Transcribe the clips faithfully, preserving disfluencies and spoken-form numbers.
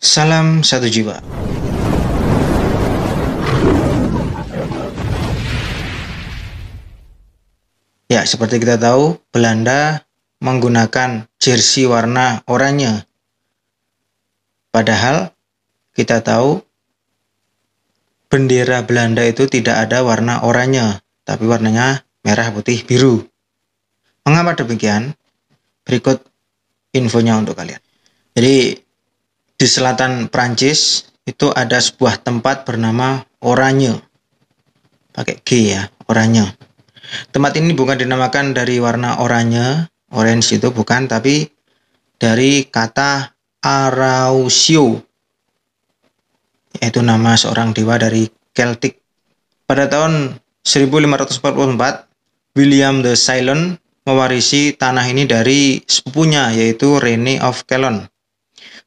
Salam satu jiwa. Ya, seperti kita tahu, Belanda menggunakan jersey warna oranye. Padahal kita tahu bendera Belanda itu tidak ada warna oranye, tapi warnanya merah, putih, biru. Mengapa demikian? Berikut infonya untuk kalian. Jadi di selatan Prancis itu ada sebuah tempat bernama Oranye, pakai G ya, Oranye. Tempat ini bukan dinamakan dari warna oranye, orange itu bukan, tapi dari kata Arausio, yaitu nama seorang dewa dari Celtic. Pada tahun seribu lima ratus empat puluh empat, William the Silent mewarisi tanah ini dari sepupunya, yaitu Rene of Kelon.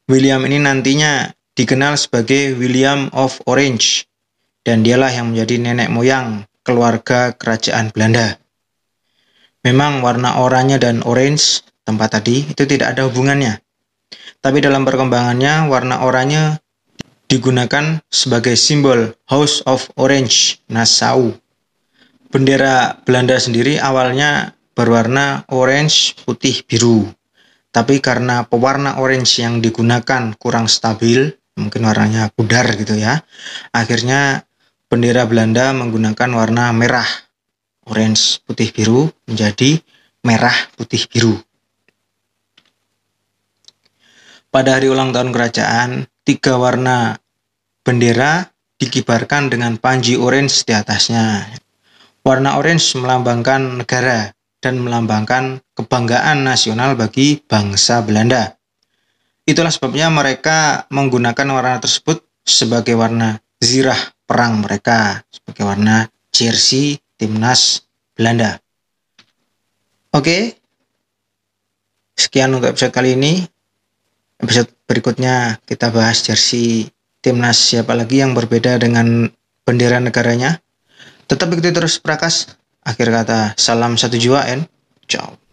William ini nantinya dikenal sebagai William of Orange, dan dialah yang menjadi nenek moyang keluarga kerajaan Belanda. Memang warna oranye dan orange tempat tadi itu tidak ada hubungannya. Tapi dalam perkembangannya warna oranye digunakan sebagai simbol House of Orange, Nassau. Bendera Belanda sendiri awalnya berwarna orange, putih, biru. Tapi karena pewarna orange yang digunakan kurang stabil, mungkin warnanya pudar gitu ya, akhirnya bendera Belanda menggunakan warna merah, orange, putih, biru, menjadi merah, putih, biru. Pada hari ulang tahun kerajaan, tiga warna bendera dikibarkan dengan panji orange di atasnya. Warna orange melambangkan negara dan melambangkan kebanggaan nasional bagi bangsa Belanda. Itulah sebabnya mereka menggunakan warna tersebut sebagai warna zirah perang mereka, sebagai warna jersey timnas Belanda. Oke, sekian untuk episode kali ini. Episode berikutnya kita bahas jersey timnas siapa lagi yang berbeda dengan bendera negaranya. Tetap ikuti terus Prakas. Akhir kata, salam satu jiwa and ciao.